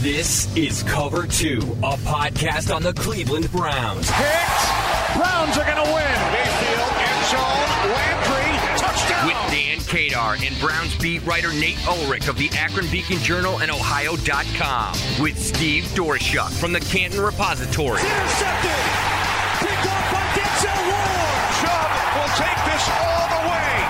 This is Cover 2, a podcast on the Cleveland Browns. Hit! Browns are going to win! Bayfield, end zone, Landry, touchdown! With Dan Kadar and Browns beat writer Nate Ulrich of the Akron Beacon Journal and Ohio.com. With Steve Dorschuk from the Canton Repository. Intercepted! Picked off by Denzel Ward! Chubb will take this all the way!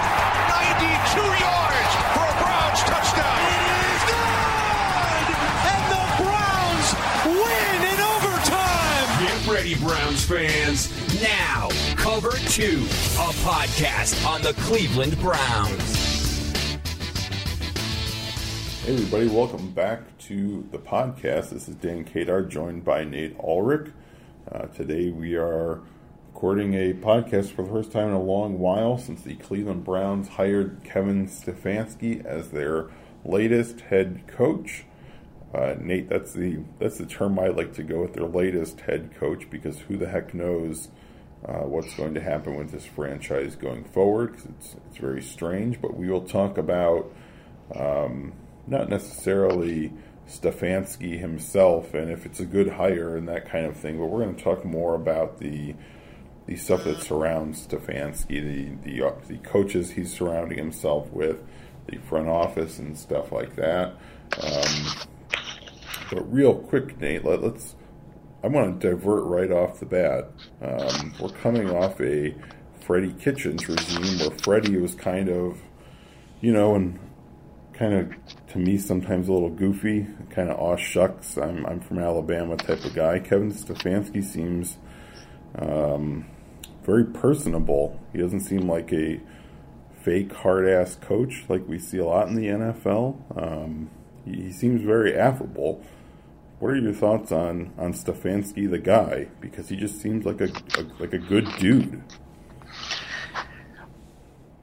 92 yards for a Browns touchdown! It is good! And the Browns win in overtime! Get ready, Browns fans. Now, Cover 2, a podcast on the Cleveland Browns. Hey, everybody. Welcome back to the podcast. This is Dan Kadar, joined by Nate Ulrich. Today we are recording a podcast for the first time in a long while since the Cleveland Browns hired Kevin Stefanski as their latest head coach. Nate, that's the term I like to go with, their latest head coach, because who the heck knows what's going to happen with this franchise going forward, because it's very strange. But we will talk about not necessarily Stefanski himself and if it's a good hire and that kind of thing, but we're going to talk more about the stuff that surrounds Stefanski, the coaches he's surrounding himself with, the front office and stuff like that. But real quick, Nate, I want to divert right off the bat. We're coming off a Freddie Kitchens regime where Freddie was kind of, to me, sometimes a little goofy, kind of aw shucks, I'm from Alabama type of guy. Kevin Stefanski seems very personable. He doesn't seem like a fake hard-ass coach like we see a lot in the NFL. He seems very affable. What are your thoughts on Stefanski the guy? Because he just seems like a good dude.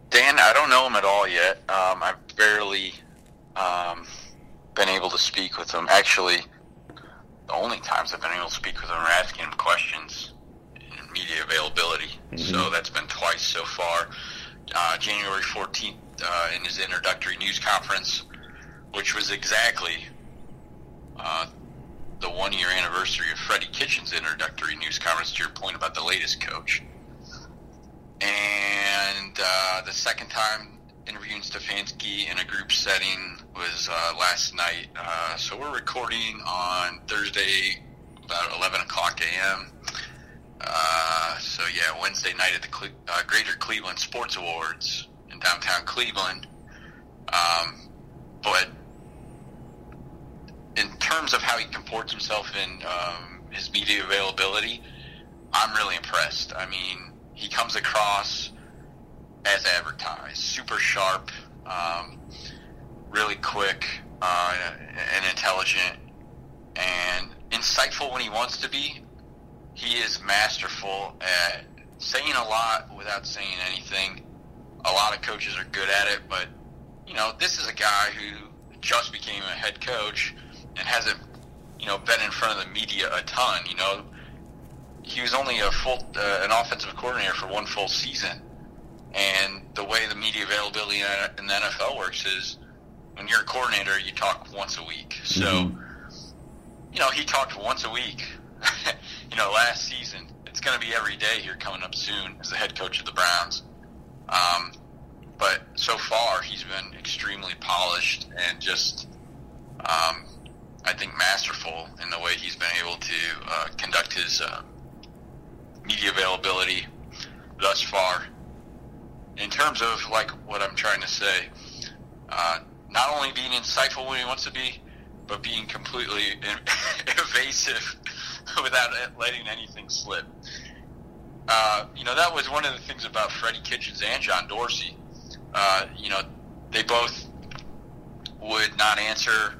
Dan, I don't know him at all yet. I've barely been able to speak with him. Actually, the only times I've been able to speak with him are asking him questions and media availability. Mm-hmm. So that's been twice so far. January 14th in his introductory news conference, which was exactly the one-year anniversary of Freddie Kitchens' introductory news conference, to your point about the latest coach. And the second time interviewing Stefanski in a group setting was last night. So we're recording on Thursday, about 11 o'clock a.m. So yeah, Wednesday night at the Greater Cleveland Sports Awards in downtown Cleveland. But in terms of how he comports himself in his media availability, I'm really impressed. I mean, he comes across as advertised, super sharp, really quick and intelligent and insightful when he wants to be. He is masterful at saying a lot without saying anything. A lot of coaches are good at it, but, you know, this is a guy who just became a head coach and hasn't, you know, been in front of the media a ton. You know, he was only an offensive coordinator for one full season. And the way the media availability in the NFL works is when you're a coordinator, you talk once a week. So, You know, he talked once a week, you know, last season. It's going to be every day here coming up soon as the head coach of the Browns. But so far, he's been extremely polished and just, I think, masterful in the way he's been able to conduct his media availability thus far. In terms of, like, what I'm trying to say, not only being insightful when he wants to be, but being completely evasive without letting anything slip. You know, that was one of the things about Freddie Kitchens and John Dorsey. You know, they both would not answer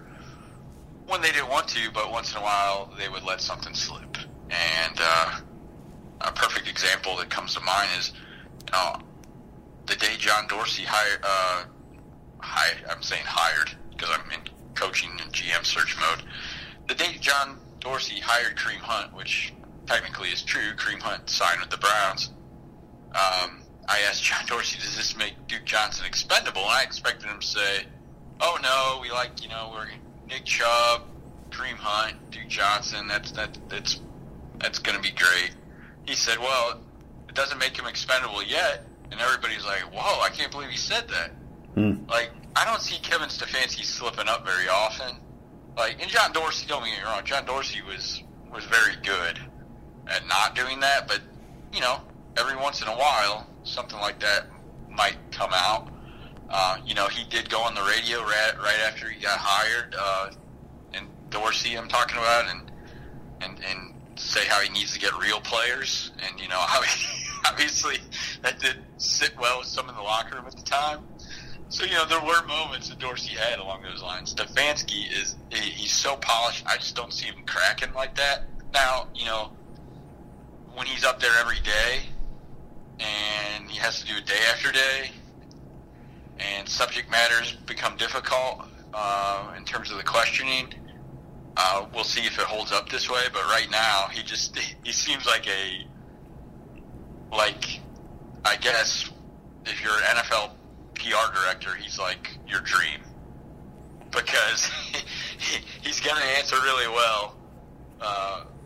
when they didn't want to, but once in a while they would let something slip. And a perfect example that comes to mind is, you know, the day John Dorsey hired, because I'm in coaching and GM search mode, the day John Dorsey hired Kareem Hunt, which technically is true, Kareem Hunt signed with the Browns, I asked John Dorsey, does this make Duke Johnson expendable? And I expected him to say, oh no, we like, you know, we're Nick Chubb, Kareem Hunt, Duke Johnson, that's going to be great. He said, well, it doesn't make him expendable yet. And everybody's like, whoa, I can't believe he said that. Like, I don't see Kevin Stefanski slipping up very often. Like, and John Dorsey, don't get me wrong, John Dorsey was very good at not doing that. But, you know, every once in a while, something like that might come out. You know, he did go on the radio right after he got hired, and Dorsey, I'm talking about, and say how he needs to get real players. And, you know, obviously that did sit well with some in the locker room at the time. So, you know, there were moments that Dorsey had along those lines. Stefanski he's so polished, I just don't see him cracking like that. Now, you know, when he's up there every day and he has to do it day after day, and subject matters become difficult in terms of the questioning, we'll see if it holds up this way. But right now, he seems like I guess if you're an NFL PR director, he's like your dream, because he's going to answer really well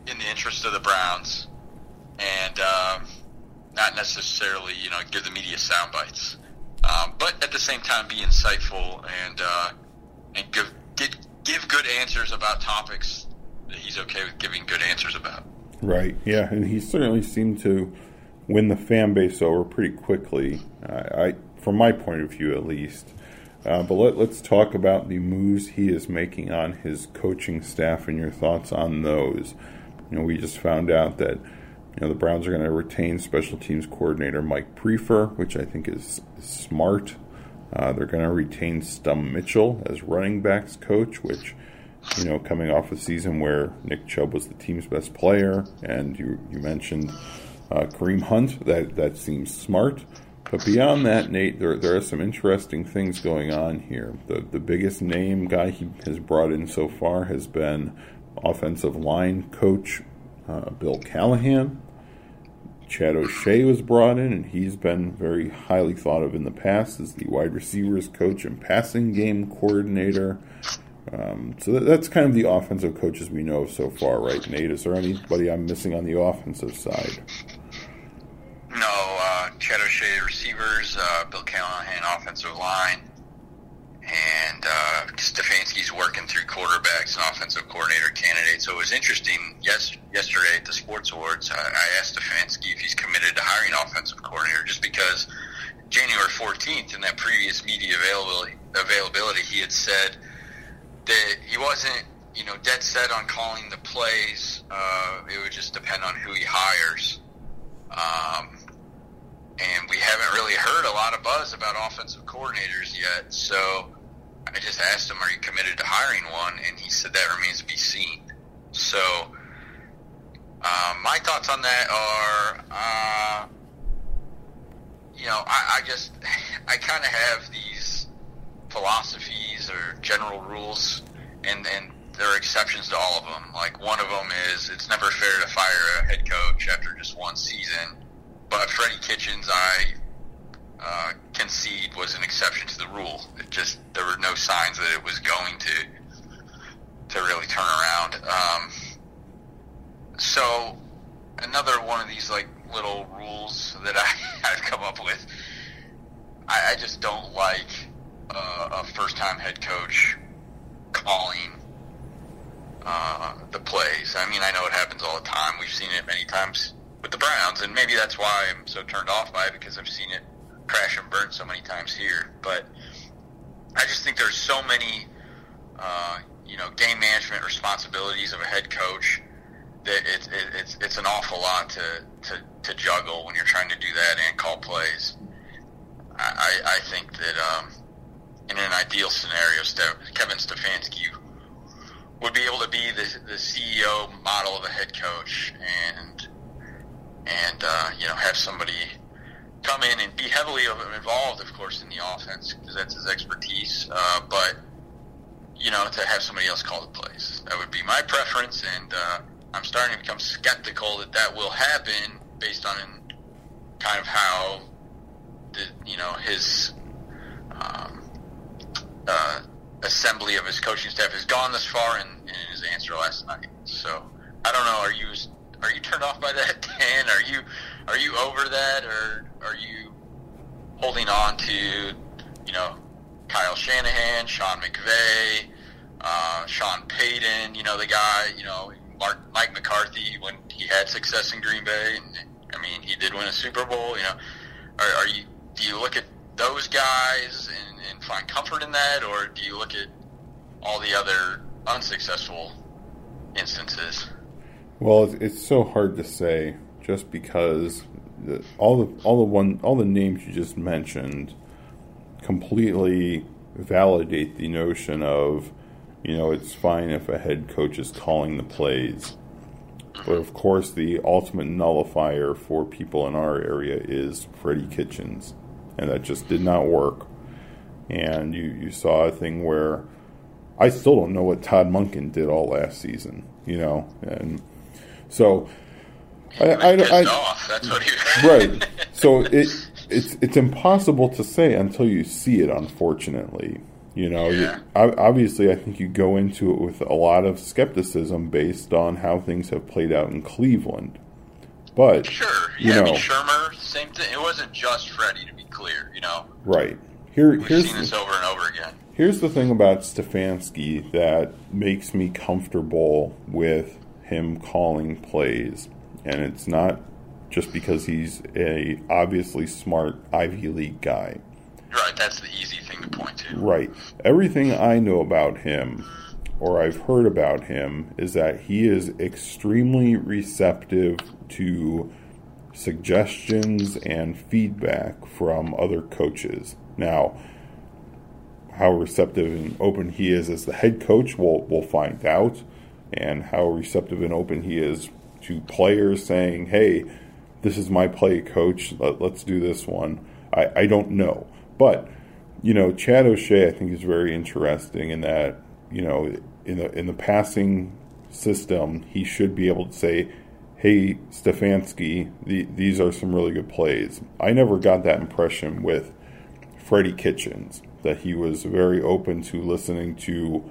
in the interest of the Browns, and not necessarily, you know, give the media sound bites. But at the same time, be insightful and give good answers about topics that he's okay with giving good answers about. Right, yeah, and he certainly seemed to win the fan base over pretty quickly, I from my point of view at least. But let's talk about the moves he is making on his coaching staff and your thoughts on those. You know, we just found out that, you know, the Browns are going to retain special teams coordinator Mike Priefer, which I think is smart. They're going to retain Stump Mitchell as running backs coach, which, you know, coming off a season where Nick Chubb was the team's best player, and you mentioned Kareem Hunt, that seems smart. But beyond that, Nate, there are some interesting things going on here. The biggest name guy he has brought in so far has been offensive line coach Bill Callahan. Chad O'Shea was brought in, and he's been very highly thought of in the past as the wide receivers coach and passing game coordinator. So that's kind of the offensive coaches we know so far, right, Nate? Is there anybody I'm missing on the offensive side? No, Chad O'Shea receivers, Bill Callahan offensive line, and Stefanski's working through quarterbacks and offensive coordinator candidates. So it was interesting, yesterday at the Sports Awards, I asked Stefanski if he's committed to hiring offensive coordinator, just because January 14th in that previous media availability, he had said that he wasn't, you know, dead set on calling the plays. It would just depend on who he hires. And we haven't really heard a lot of buzz about offensive coordinators yet, so I just asked him, are you committed to hiring one? And he said that remains to be seen. So my thoughts on that are, you know, I kind of have these philosophies or general rules, and there are exceptions to all of them. Like, one of them is it's never fair to fire a head coach after just one season. But Freddie Kitchens, I concede, was an exception to the rule. It just, there were no signs that it was going to really turn around. So another one of these like little rules that I've come up with, I just don't like a first-time head coach calling the plays. I mean, I know it happens all the time. We've seen it many times with the Browns, and maybe that's why I'm so turned off by it, because I've seen it crash and burn so many times here. But I just think there's so many, you know, game management responsibilities of a head coach that it's an awful lot to juggle when you're trying to do that and call plays. I think that in an ideal scenario, Kevin Stefanski would be able to be the CEO model of a head coach, and you know, have somebody come in and be heavily involved, of course, in the offense, because that's his expertise, but you know, to have somebody else call the plays. That would be my preference, and I'm starting to become skeptical that that will happen based on kind of how the, you know, his assembly of his coaching staff has gone this far, and his answer last night. So I don't know. Are you turned off by that, Dan? Are you over that, or are you holding on to, you know, Kyle Shanahan, Sean McVay, Sean Paton, you know, the guy, you know, Mike McCarthy, when he had success in Green Bay, and I mean, he did win a Super Bowl, you know. Do you look at those guys and find comfort in that, or do you look at all the other unsuccessful instances? Well, it's so hard to say, just because all the names you just mentioned completely validate the notion of, you know, it's fine if a head coach is calling the plays. But of course, the ultimate nullifier for people in our area is Freddie Kitchens, and that just did not work. And you saw a thing where I still don't know what Todd Monken did all last season, you know, and so right. So it's impossible to say until you see it, unfortunately. You know, yeah. Obviously, I think you go into it with a lot of skepticism based on how things have played out in Cleveland. But sure, yeah, you know, I mean, Shermer, same thing. It wasn't just Freddie, to be clear. You know, right here, we've seen this over and over again. Here's the thing about Stefanski that makes me comfortable with him calling plays, and it's not just because he's a obviously smart Ivy League guy. Right, that's the easy thing to point to. Right. Everything I know about him, or I've heard about him, is that he is extremely receptive to suggestions and feedback from other coaches. Now, how receptive and open he is as the head coach, we'll find out. And how receptive and open he is to players saying, hey, this is my play, coach. Let's do this one. I don't know. But, you know, Chad O'Shea, I think, is very interesting in that, you know, in the passing system, he should be able to say, hey, Stefanski, these are some really good plays. I never got that impression with Freddie Kitchens, that he was very open to listening to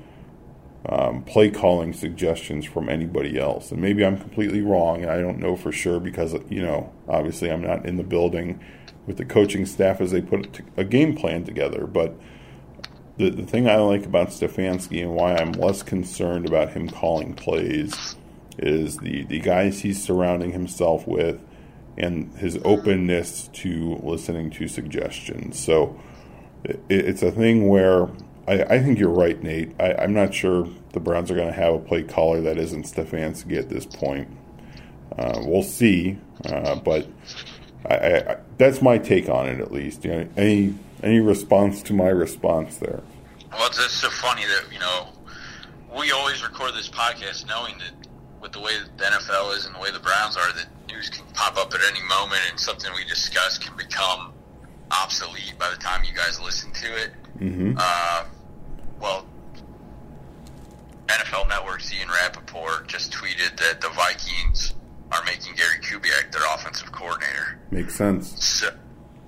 play calling suggestions from anybody else. And maybe I'm completely wrong, and I don't know for sure because, you know, obviously I'm not in the building with the coaching staff as they put a game plan together. But the thing I like about Stefanski and why I'm less concerned about him calling plays is the guys he's surrounding himself with and his openness to listening to suggestions. So it's a thing where I think you're right, Nate. I'm not sure the Browns are going to have a play caller that isn't Stefanski at this point. We'll see, but I that's my take on it, at least. You know, any response to my response there? Well, it's just so funny that, you know, we always record this podcast knowing that with the way the NFL is and the way the Browns are, that news can pop up at any moment and something we discuss can become obsolete by the time you guys listen to it. Mm-hmm. Well, NFL Network's Ian Rappaport just tweeted that the Vikings are making Gary Kubiak their offensive coordinator. Makes sense.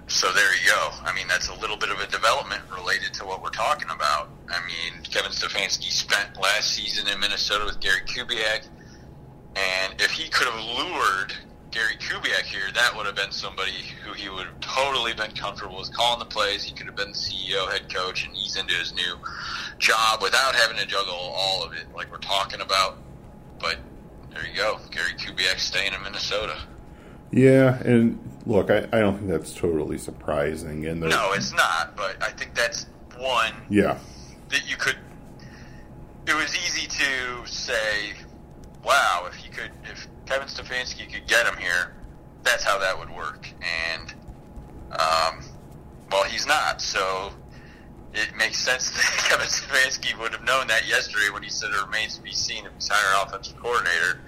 So there you go. I mean, that's a little bit of a development related to what we're talking about. I mean, Kevin Stefanski spent last season in Minnesota with Gary Kubiak, and if he could have lured Gary Kubiak here, that would have been somebody who he would have totally been comfortable with calling the plays. He could have been the CEO, head coach, and ease into his new job without having to juggle all of it like we're talking about. But there you go. Gary Kubiak staying in Minnesota. Yeah, and look, I don't think that's totally surprising. And no, it's not, but I think that's one that you could... It was easy to say, wow, if Kevin Stefanski could get him here, that's how that would work. And, well, he's not, so it makes sense that Kevin Stefanski would have known that yesterday when he said it remains to be seen if he's hired offensive coordinator.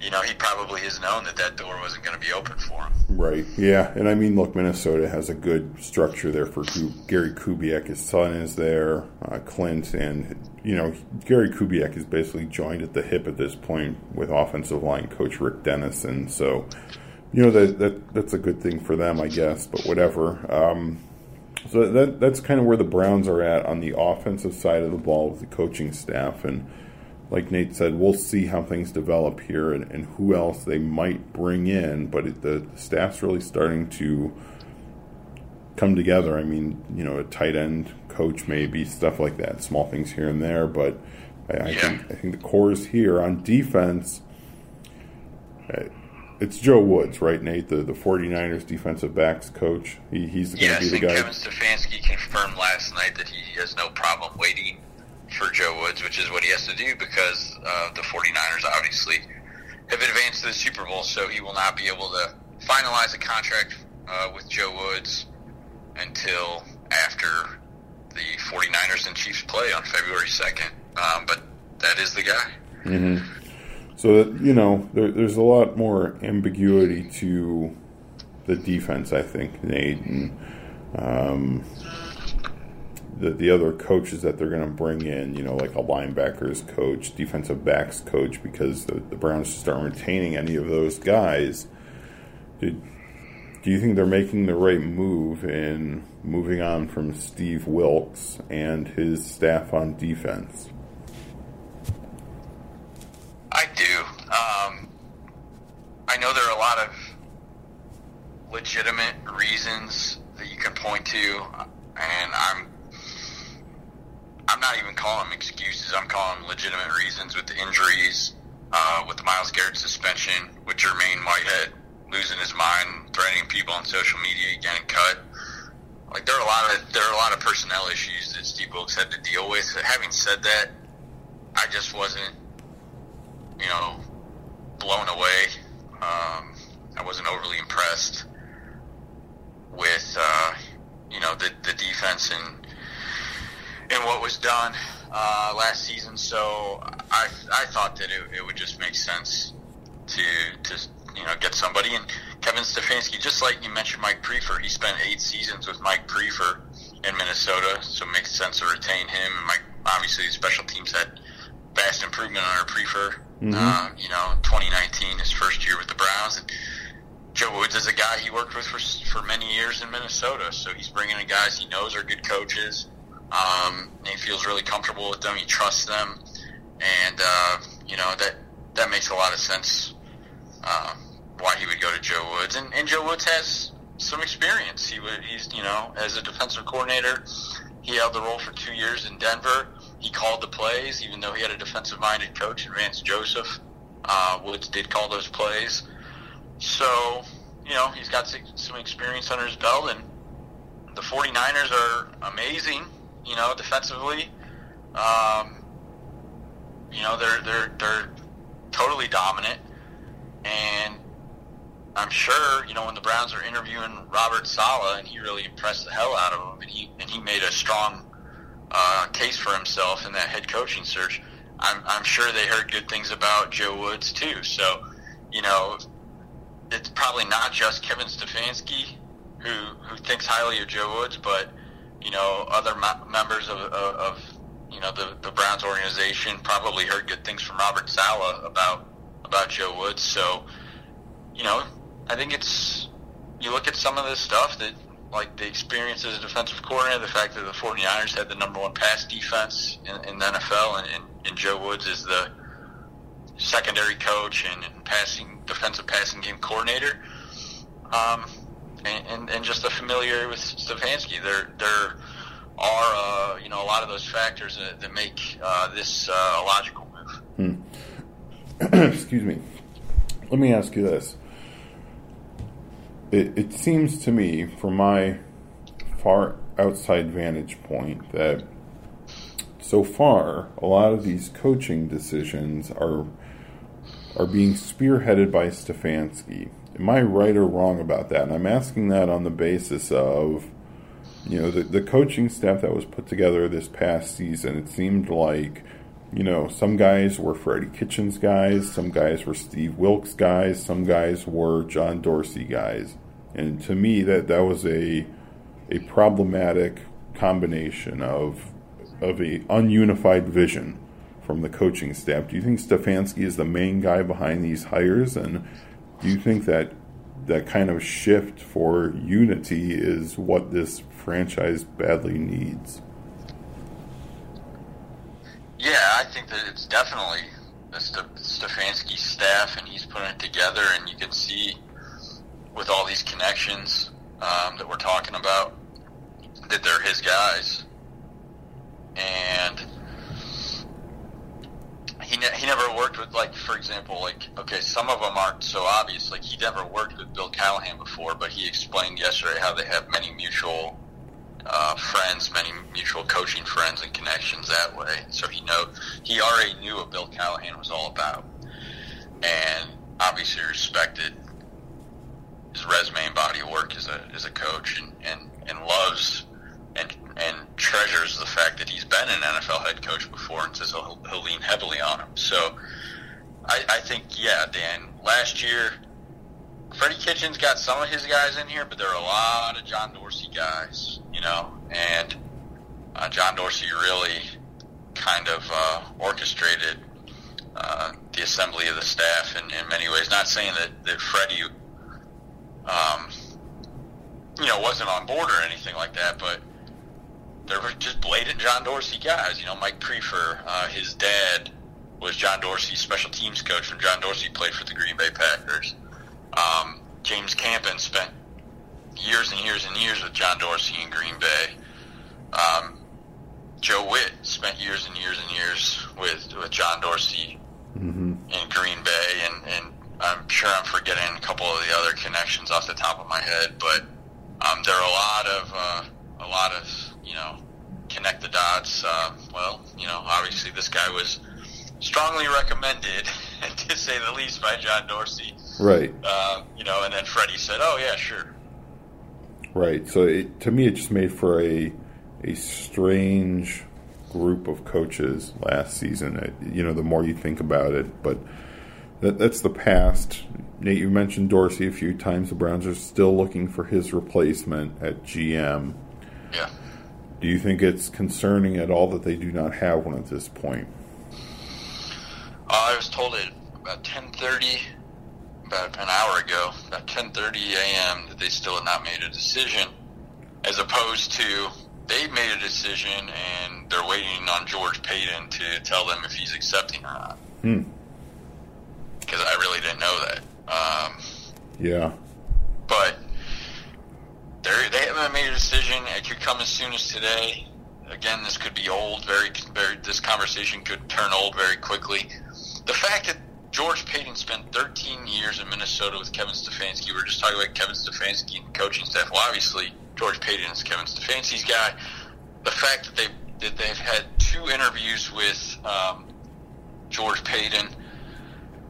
You know, he probably has known that that door wasn't going to be open for him. Right, yeah. And, I mean, look, Minnesota has a good structure there for Gary Kubiak. His son is there, Clint. And, you know, Gary Kubiak is basically joined at the hip at this point with offensive line coach Rick Dennison. So, you know, that's a good thing for them, I guess, but whatever. So that's kind of where the Browns are at on the offensive side of the ball with the coaching staff. And like Nate said, we'll see how things develop here and who else they might bring in. But the staff's really starting to come together. I mean, you know, a tight end coach maybe, stuff like that, small things here and there. But I think the core is here. On defense, it's Joe Woods, right, Nate? The 49ers defensive backs coach. He's going to be the guy. Yes, and Kevin Stefanski confirmed last night that he has no problem waiting for Joe Woods, which is what he has to do because the 49ers obviously have advanced to the Super Bowl, so he will not be able to finalize a contract with Joe Woods until after the 49ers and Chiefs play on February 2nd. But that is the guy. Mm-hmm. So, you know, there's a lot more ambiguity to the defense, I think, Nate, and the other coaches that they're going to bring in, you know, like a linebackers coach, defensive backs coach, because the Browns just aren't retaining any of those guys. Do you think they're making the right move in moving on from Steve Wilks and his staff on defense? I do. I know there are a lot of legitimate reasons that you can point to, and I'm not even calling them excuses. I'm calling them legitimate reasons with the injuries, with the Myles Garrett suspension, with Jermaine Whitehead losing his mind, threatening people on social media again, and cut. Like there are a lot of personnel issues that Steve Wilks had to deal with. Having said that, I just wasn't, you know, blown away. I wasn't overly impressed with, you know, the defense and what was done last season. So I thought that it would just make sense to you know, get somebody. And Kevin Stefanski, just like you mentioned Mike Priefer, he spent 8 seasons with Mike Priefer in Minnesota, so it makes sense to retain him. And Mike, obviously, the special teams had vast improvement on our Priefer. Mm-hmm. You know, 2019, his first year with the Browns. And Joe Woods is a guy he worked with for many years in Minnesota, so he's bringing in guys he knows are good coaches. And he feels really comfortable with them. He trusts them, and you know, that makes a lot of sense why he would go to Joe Woods. And Joe Woods has some experience. He's you know, as a defensive coordinator, he held the role for 2 years in Denver. He called the plays, even though he had a defensive-minded coach, Vance Joseph. Woods did call those plays. So, you know, he's got some experience under his belt, and the 49ers are amazing, you know, defensively. You know, they're totally dominant, and I'm sure, you know, when the Browns are interviewing Robert Saleh, and he really impressed the hell out of him, and he made a strong case for himself in that head coaching search. I'm sure they heard good things about Joe Woods too. So, you know, it's probably not just Kevin Stefanski who thinks highly of Joe Woods, but you know, other members of you know, the Browns organization probably heard good things from Robert Saleh about Joe Woods. So, you know, I think it's, you look at some of this stuff that, like the experience as a defensive coordinator, the fact that the 49ers had the number one pass defense in the NFL, and Joe Woods is the secondary coach and defensive passing game coordinator, and just the familiarity with Stefanski. There are you know, a lot of those factors that make this a logical move. Excuse me. Let me ask you this. It seems to me, from my far outside vantage point, that so far a lot of these coaching decisions are being spearheaded by Stefanski. Am I right or wrong about that? And I'm asking that on the basis of you know, the coaching staff that was put together this past season, it seemed like, you know, some guys were Freddie Kitchens guys, some guys were Steve Wilks guys, some guys were John Dorsey guys. And to me, that was a problematic combination of a ununified vision from the coaching staff. Do you think Stefanski is the main guy behind these hires? And do you think that kind of shift for unity is what this franchise badly needs? Yeah, I think that it's definitely the Stefanski staff, and he's putting it together, and you can see with all these connections that we're talking about that they're his guys. And he never worked with, like, for example, like, okay, some of them aren't so obvious. Like, he never worked with Bill Callahan before, but he explained yesterday how they have many mutual friends, many mutual coaching friends and connections that way. So he already knew what Bill Callahan was all about, and obviously respected his resume and body of work as a coach, and loves and treasures the fact that he's been an NFL head coach before, and says he'll lean heavily on him. So I think, yeah, Dan, last year Freddie Kitchens got some of his guys in here, but there are a lot of John Dorsey guys, you know, and John Dorsey really kind of orchestrated the assembly of the staff in many ways. Not saying that Freddie, you know, wasn't on board or anything like that, but there were just blatant John Dorsey guys. You know, Mike Priefer, his dad was John Dorsey's special teams coach when John Dorsey played for the Green Bay Packers. James Campen spent years and years and years with John Dorsey in Green Bay. Joe Witt spent years and years and years with John Dorsey in Green Bay, and I'm sure I'm forgetting a couple of the other connections off the top of my head, but there are a lot of you know, connect the dots. Well, you know, obviously this guy was strongly recommended, to say the least, by John Dorsey. Right. You know, and then Freddie said, oh, yeah, sure. Right. So to me, it just made for a strange group of coaches last season, you know, the more you think about it. But that's the past. Nate, you mentioned Dorsey a few times. The Browns are still looking for his replacement at GM. Yeah. Do you think it's concerning at all that they do not have one at this point? I was told at about 10:30 a.m., that they still had not made a decision, as opposed to they made a decision and they're waiting on George Paton to tell them if he's accepting or not. Because I really didn't know that. Yeah. But they haven't made a decision. It could come as soon as today. Again, this could be old. This conversation could turn old very quickly. The fact that George Paton spent 13 years in Minnesota with Kevin Stefanski. We were just talking about Kevin Stefanski and the coaching staff. Well, obviously, George Paton is Kevin Stefanski's guy. The fact that they've had two interviews with George Paton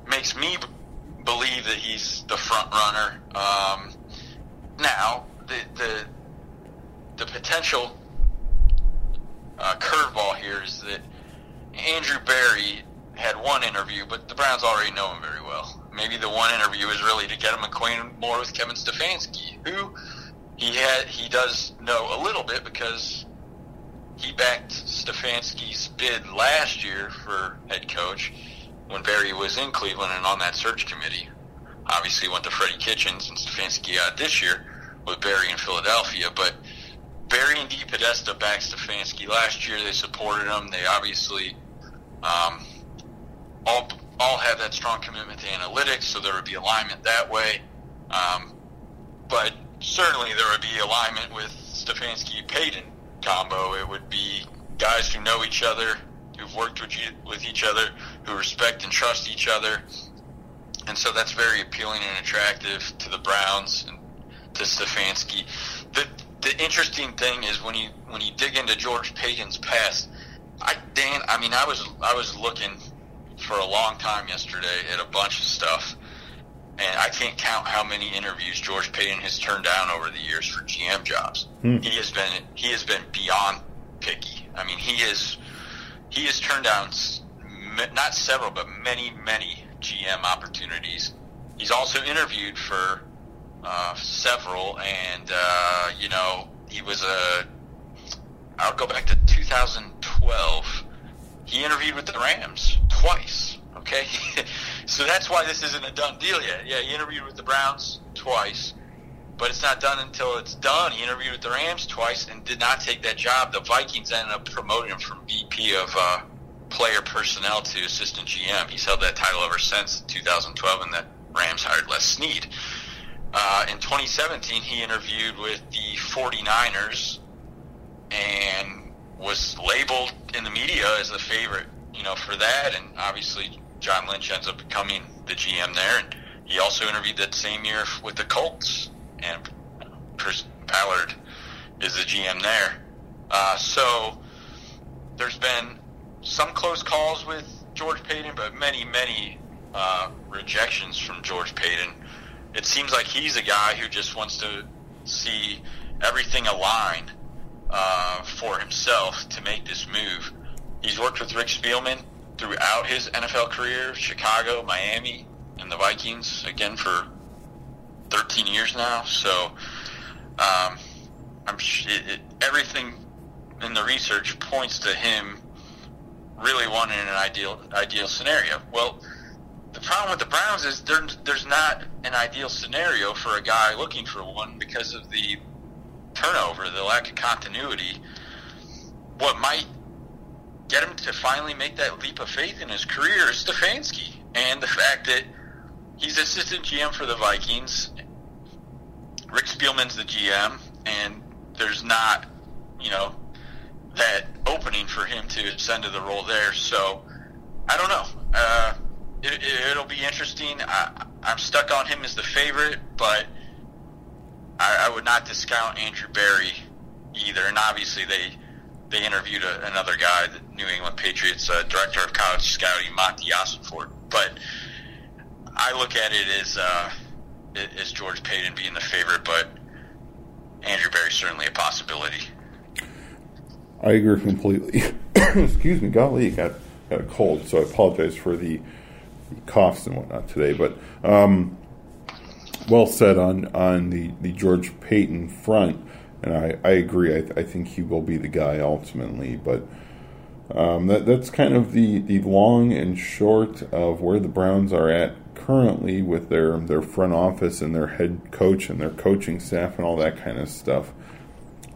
makes me believe that he's the front runner. Now, the potential curveball here is that Andrew Berry had one interview, but the Browns already know him very well. Maybe the one interview is really to get him acquainted more with Kevin Stefanski, who he does know a little bit, because he backed Stefanski's bid last year for head coach when Berry was in Cleveland and on that search committee. Obviously went to Freddie Kitchens, and Stefanski got this year with Berry in Philadelphia, but Berry and D. Podesta backed Stefanski last year. They supported him. They obviously all have that strong commitment to analytics, so there would be alignment that way. But certainly there would be alignment with Stefanski-Paton combo. It would be guys who know each other, who've worked with each other, who respect and trust each other. And so that's very appealing and attractive to the Browns and to Stefanski. The interesting thing is when you dig into George Paton's past, I was looking for a long time yesterday at a bunch of stuff, And I can't count how many interviews George Paton has turned down over the years for GM jobs. He has been beyond picky. I mean, he has turned down not several, but many GM opportunities. He's also interviewed for several, and he was I'll go back to 2012. He interviewed with the Rams twice. Okay. So that's why this isn't a done deal yet. Yeah, he interviewed with the Browns twice, but it's not done until it's done. He interviewed with the Rams twice and did not take that job. The Vikings ended up promoting him from VP of player personnel to assistant GM. He's held that title ever since 2012, and the Rams hired Les Snead. In 2017, he interviewed with the 49ers and was labeled in the media as the favorite, for that, and obviously John Lynch ends up becoming the GM there, and he also interviewed that same year with the Colts, and Chris Ballard is the GM there. So there's been some close calls with George Paton, but many rejections from George Paton. It seems like he's a guy who just wants to see everything align for himself to make this move. He's worked with Rick Spielman throughout his NFL career, Chicago, Miami, and the Vikings, again, for 13 years now. So everything in the research points to him really wanting an ideal scenario. Well, the problem with the Browns is there's not an ideal scenario for a guy looking for one because of the turnover, the lack of continuity. What might get him to finally make that leap of faith in his career is Stefanski, and the fact that he's assistant GM for the Vikings, Rick Spielman's the GM, and there's not, that opening for him to ascend to the role there. So I don't know. It'll be interesting. I'm stuck on him as the favorite, but I would not discount Andrew Berry either. And obviously they interviewed another guy, the New England Patriots director of college scouting, Monty Osanford. But I look at it as George Paton being the favorite, but Andrew Berry certainly a possibility. I agree completely. Excuse me, golly, got a cold, so I apologize for the coughs and whatnot today. But well said on the George Paton front. And I agree. I think he will be the guy ultimately. But that's kind of the long and short of where the Browns are at currently with their front office and their head coach and their coaching staff and all that kind of stuff.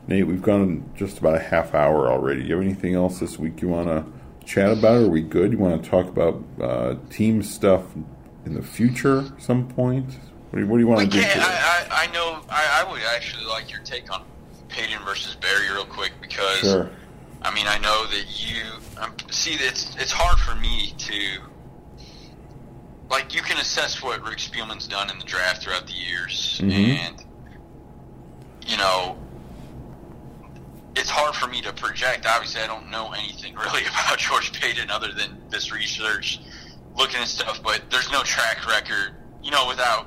Nate, we've gone just about a half hour already. Do you have anything else this week you want to chat about? Are we good? You want to talk about team stuff in the future at some point? What do you want to do? I know I would actually like your take on Paton versus Berry real quick, because sure. I mean, I know that you see it's hard for me to, like, you can assess what Rick Spielman's done in the draft throughout the years, mm-hmm. and it's hard for me to project. Obviously, I don't know anything really about George Paton other than this research, looking at stuff, but there's no track record, without.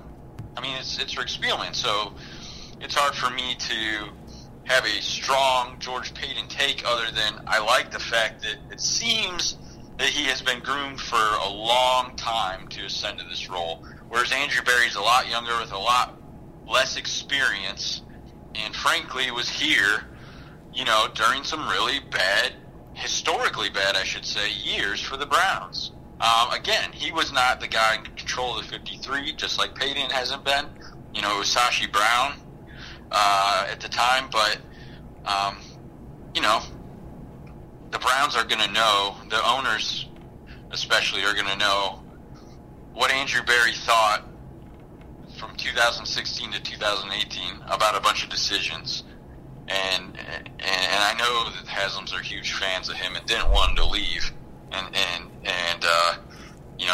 I mean, it's Rick Spielman, so it's hard for me to have a strong George Paton take other than I like the fact that it seems that he has been groomed for a long time to ascend to this role, whereas Andrew Berry's a lot younger with a lot less experience and, frankly, was here, during some really bad, historically bad, I should say, years for the Browns. Again, he was not the guy in control of the 53, just like Paton hasn't been. It was Sashi Brown at the time, but, the Browns are going to know, the owners especially are going to know what Andrew Berry thought from 2016 to 2018 about a bunch of decisions. And I know that the Haslams are huge fans of him and didn't want him to leave. And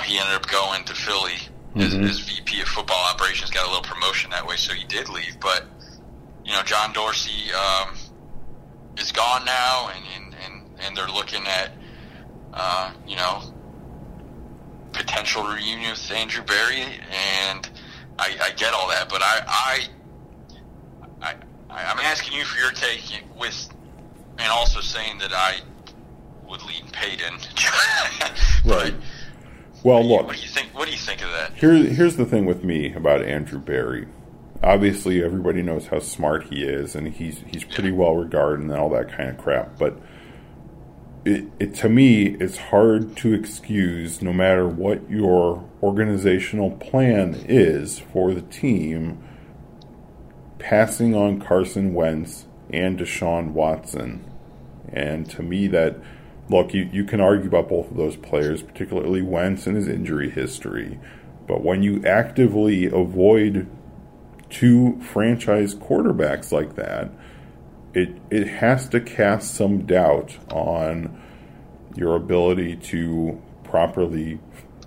he ended up going to Philly. Mm-hmm. His VP of football operations got a little promotion that way, so he did leave. But John Dorsey is gone now, and they're looking at potential reunion with Andrew Berry, and I get all that, but I'm asking you for your take with, and also saying that I would lead Paton. Right. Well, look. What do you think? What do you think of that? Here's the thing with me about Andrew Berry. Obviously, everybody knows how smart he is, and he's pretty well regarded and all that kind of crap. But it to me, it's hard to excuse, no matter what your organizational plan is for the team, passing on Carson Wentz and Deshaun Watson. And to me, that look, you can argue about both of those players, particularly Wentz and his injury history. But when you actively avoid two franchise quarterbacks like that, it has to cast some doubt on your ability to properly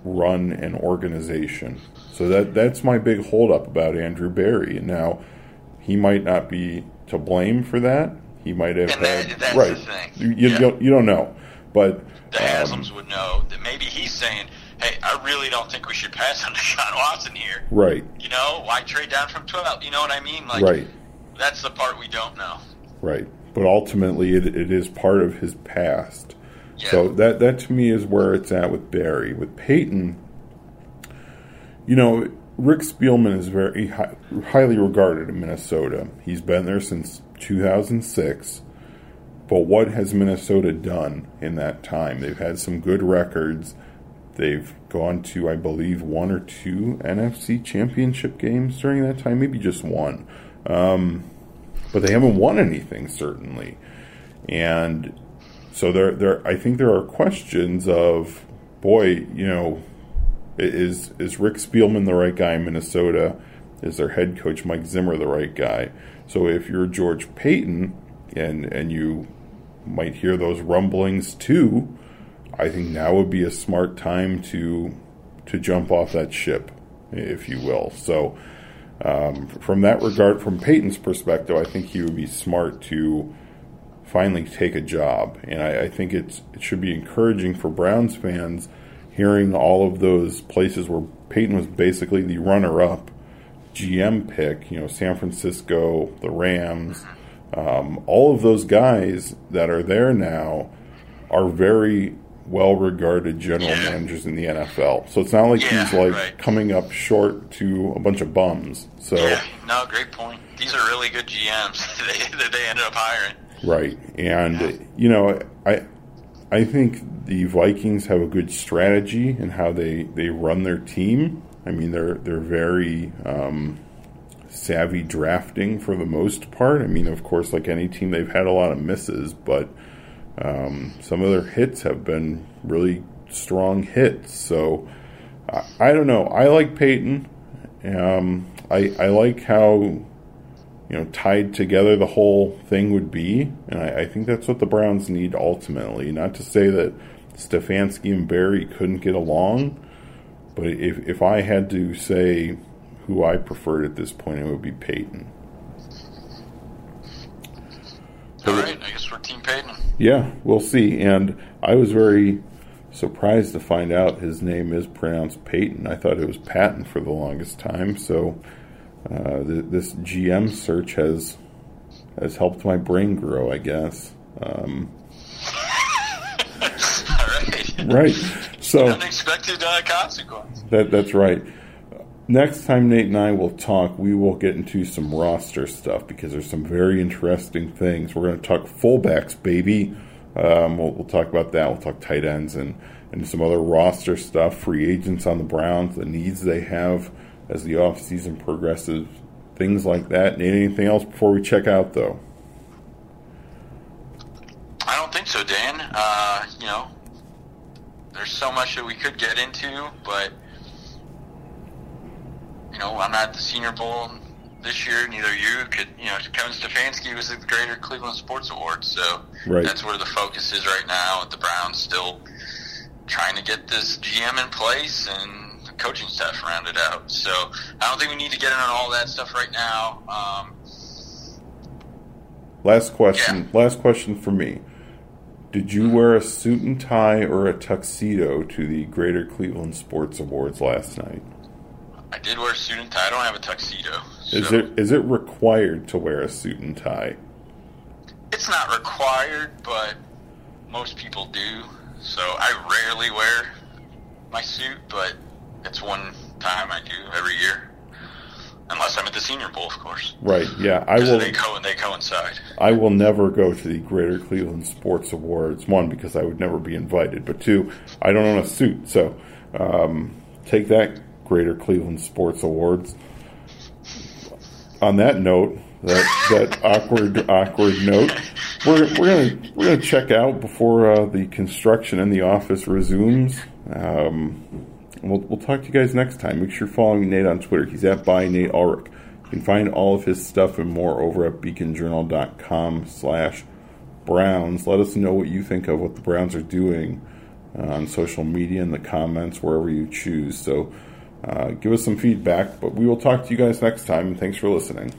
run an organization. So that's my big holdup about Andrew Berry. And now, he might not be to blame for that. He might have that's right. The thing. You don't know, but the Haslams would know that maybe he's saying, "Hey, I really don't think we should pass on Deshaun Watson here." Right. You know, why trade down from 12? You know what I mean? Like, right. That's the part we don't know. Right. But ultimately, it is part of his past. Yeah. So that to me is where it's at with Berry. With Paton, you know, Rick Spielman is very highly regarded in Minnesota. He's been there since 2006, but what has Minnesota done in that time? They've had some good records. They've gone to, I believe, one or two NFC championship games during that time, maybe just one. But they haven't won anything, certainly. And so I think there are questions of, boy, you know, is Rick Spielman the right guy in Minnesota? Is their head coach Mike Zimmer the right guy? So if you're George Paton, and you might hear those rumblings too, I think now would be a smart time to jump off that ship, if you will. So from that regard, from Peyton's perspective, I think he would be smart to finally take a job. And I think it should be encouraging for Browns fans hearing all of those places where Paton was basically the runner-up GM pick, you know, San Francisco, the Rams, all of those guys that are there now are very well-regarded general managers in the NFL. So it's not like he's like coming up short to a bunch of bums. So no, great point. These are really good GMs that they ended up hiring. Right, and you know, I think the Vikings have a good strategy in how they run their team. I mean, they're very savvy drafting for the most part. I mean, of course, like any team, they've had a lot of misses, but some of their hits have been really strong hits. So I don't know. I like Paton. I like how, you know, tied together the whole thing would be, and I think that's what the Browns need ultimately. Not to say that Stefanski and Berry couldn't get along, but if I had to say who I preferred at this point, it would be Paton. All right, I guess we're Team Paton. Yeah, we'll see. And I was very surprised to find out his name is pronounced Paton. I thought it was Paton for the longest time. So this GM search has helped my brain grow, I guess. All right. Right. So, unexpected consequence. That's right. Next time Nate and I will talk, we will get into some roster stuff because there's some very interesting things. We're going to talk fullbacks, baby. We'll talk about that. We'll talk tight ends and some other roster stuff, free agents on the Browns, the needs they have as the offseason progresses, things like that. Nate, anything else before we check out, though? I don't think so, Dan. You know, there's so much that we could get into, but, you know, I'm not at the Senior Bowl this year, neither you could, you know, Kevin Stefanski was at the Greater Cleveland Sports Awards, so that's where the focus is right now, with the Browns still trying to get this GM in place and the coaching staff rounded out. So I don't think we need to get into all that stuff right now. Last question for me. Did you wear a suit and tie or a tuxedo to the Greater Cleveland Sports Awards last night? I did wear a suit and tie. I don't have a tuxedo. So. Is it required to wear a suit and tie? It's not required, but most people do. So I rarely wear my suit, but it's one time I do every year. Unless I'm at the Senior Bowl, of course. Right, yeah. They coincide. I will never go to the Greater Cleveland Sports Awards, one, because I would never be invited, but two, I don't own a suit. So take that, Greater Cleveland Sports Awards. On that note, that awkward note, we're gonna check out before the construction in the office resumes. We'll talk to you guys next time. Make sure you're following Nate on Twitter. He's at @NateUlrich. You can find all of his stuff and more over at beaconjournal.com/Browns. Let us know what you think of what the Browns are doing on social media, in the comments, wherever you choose. So give us some feedback. But we will talk to you guys next time. And thanks for listening.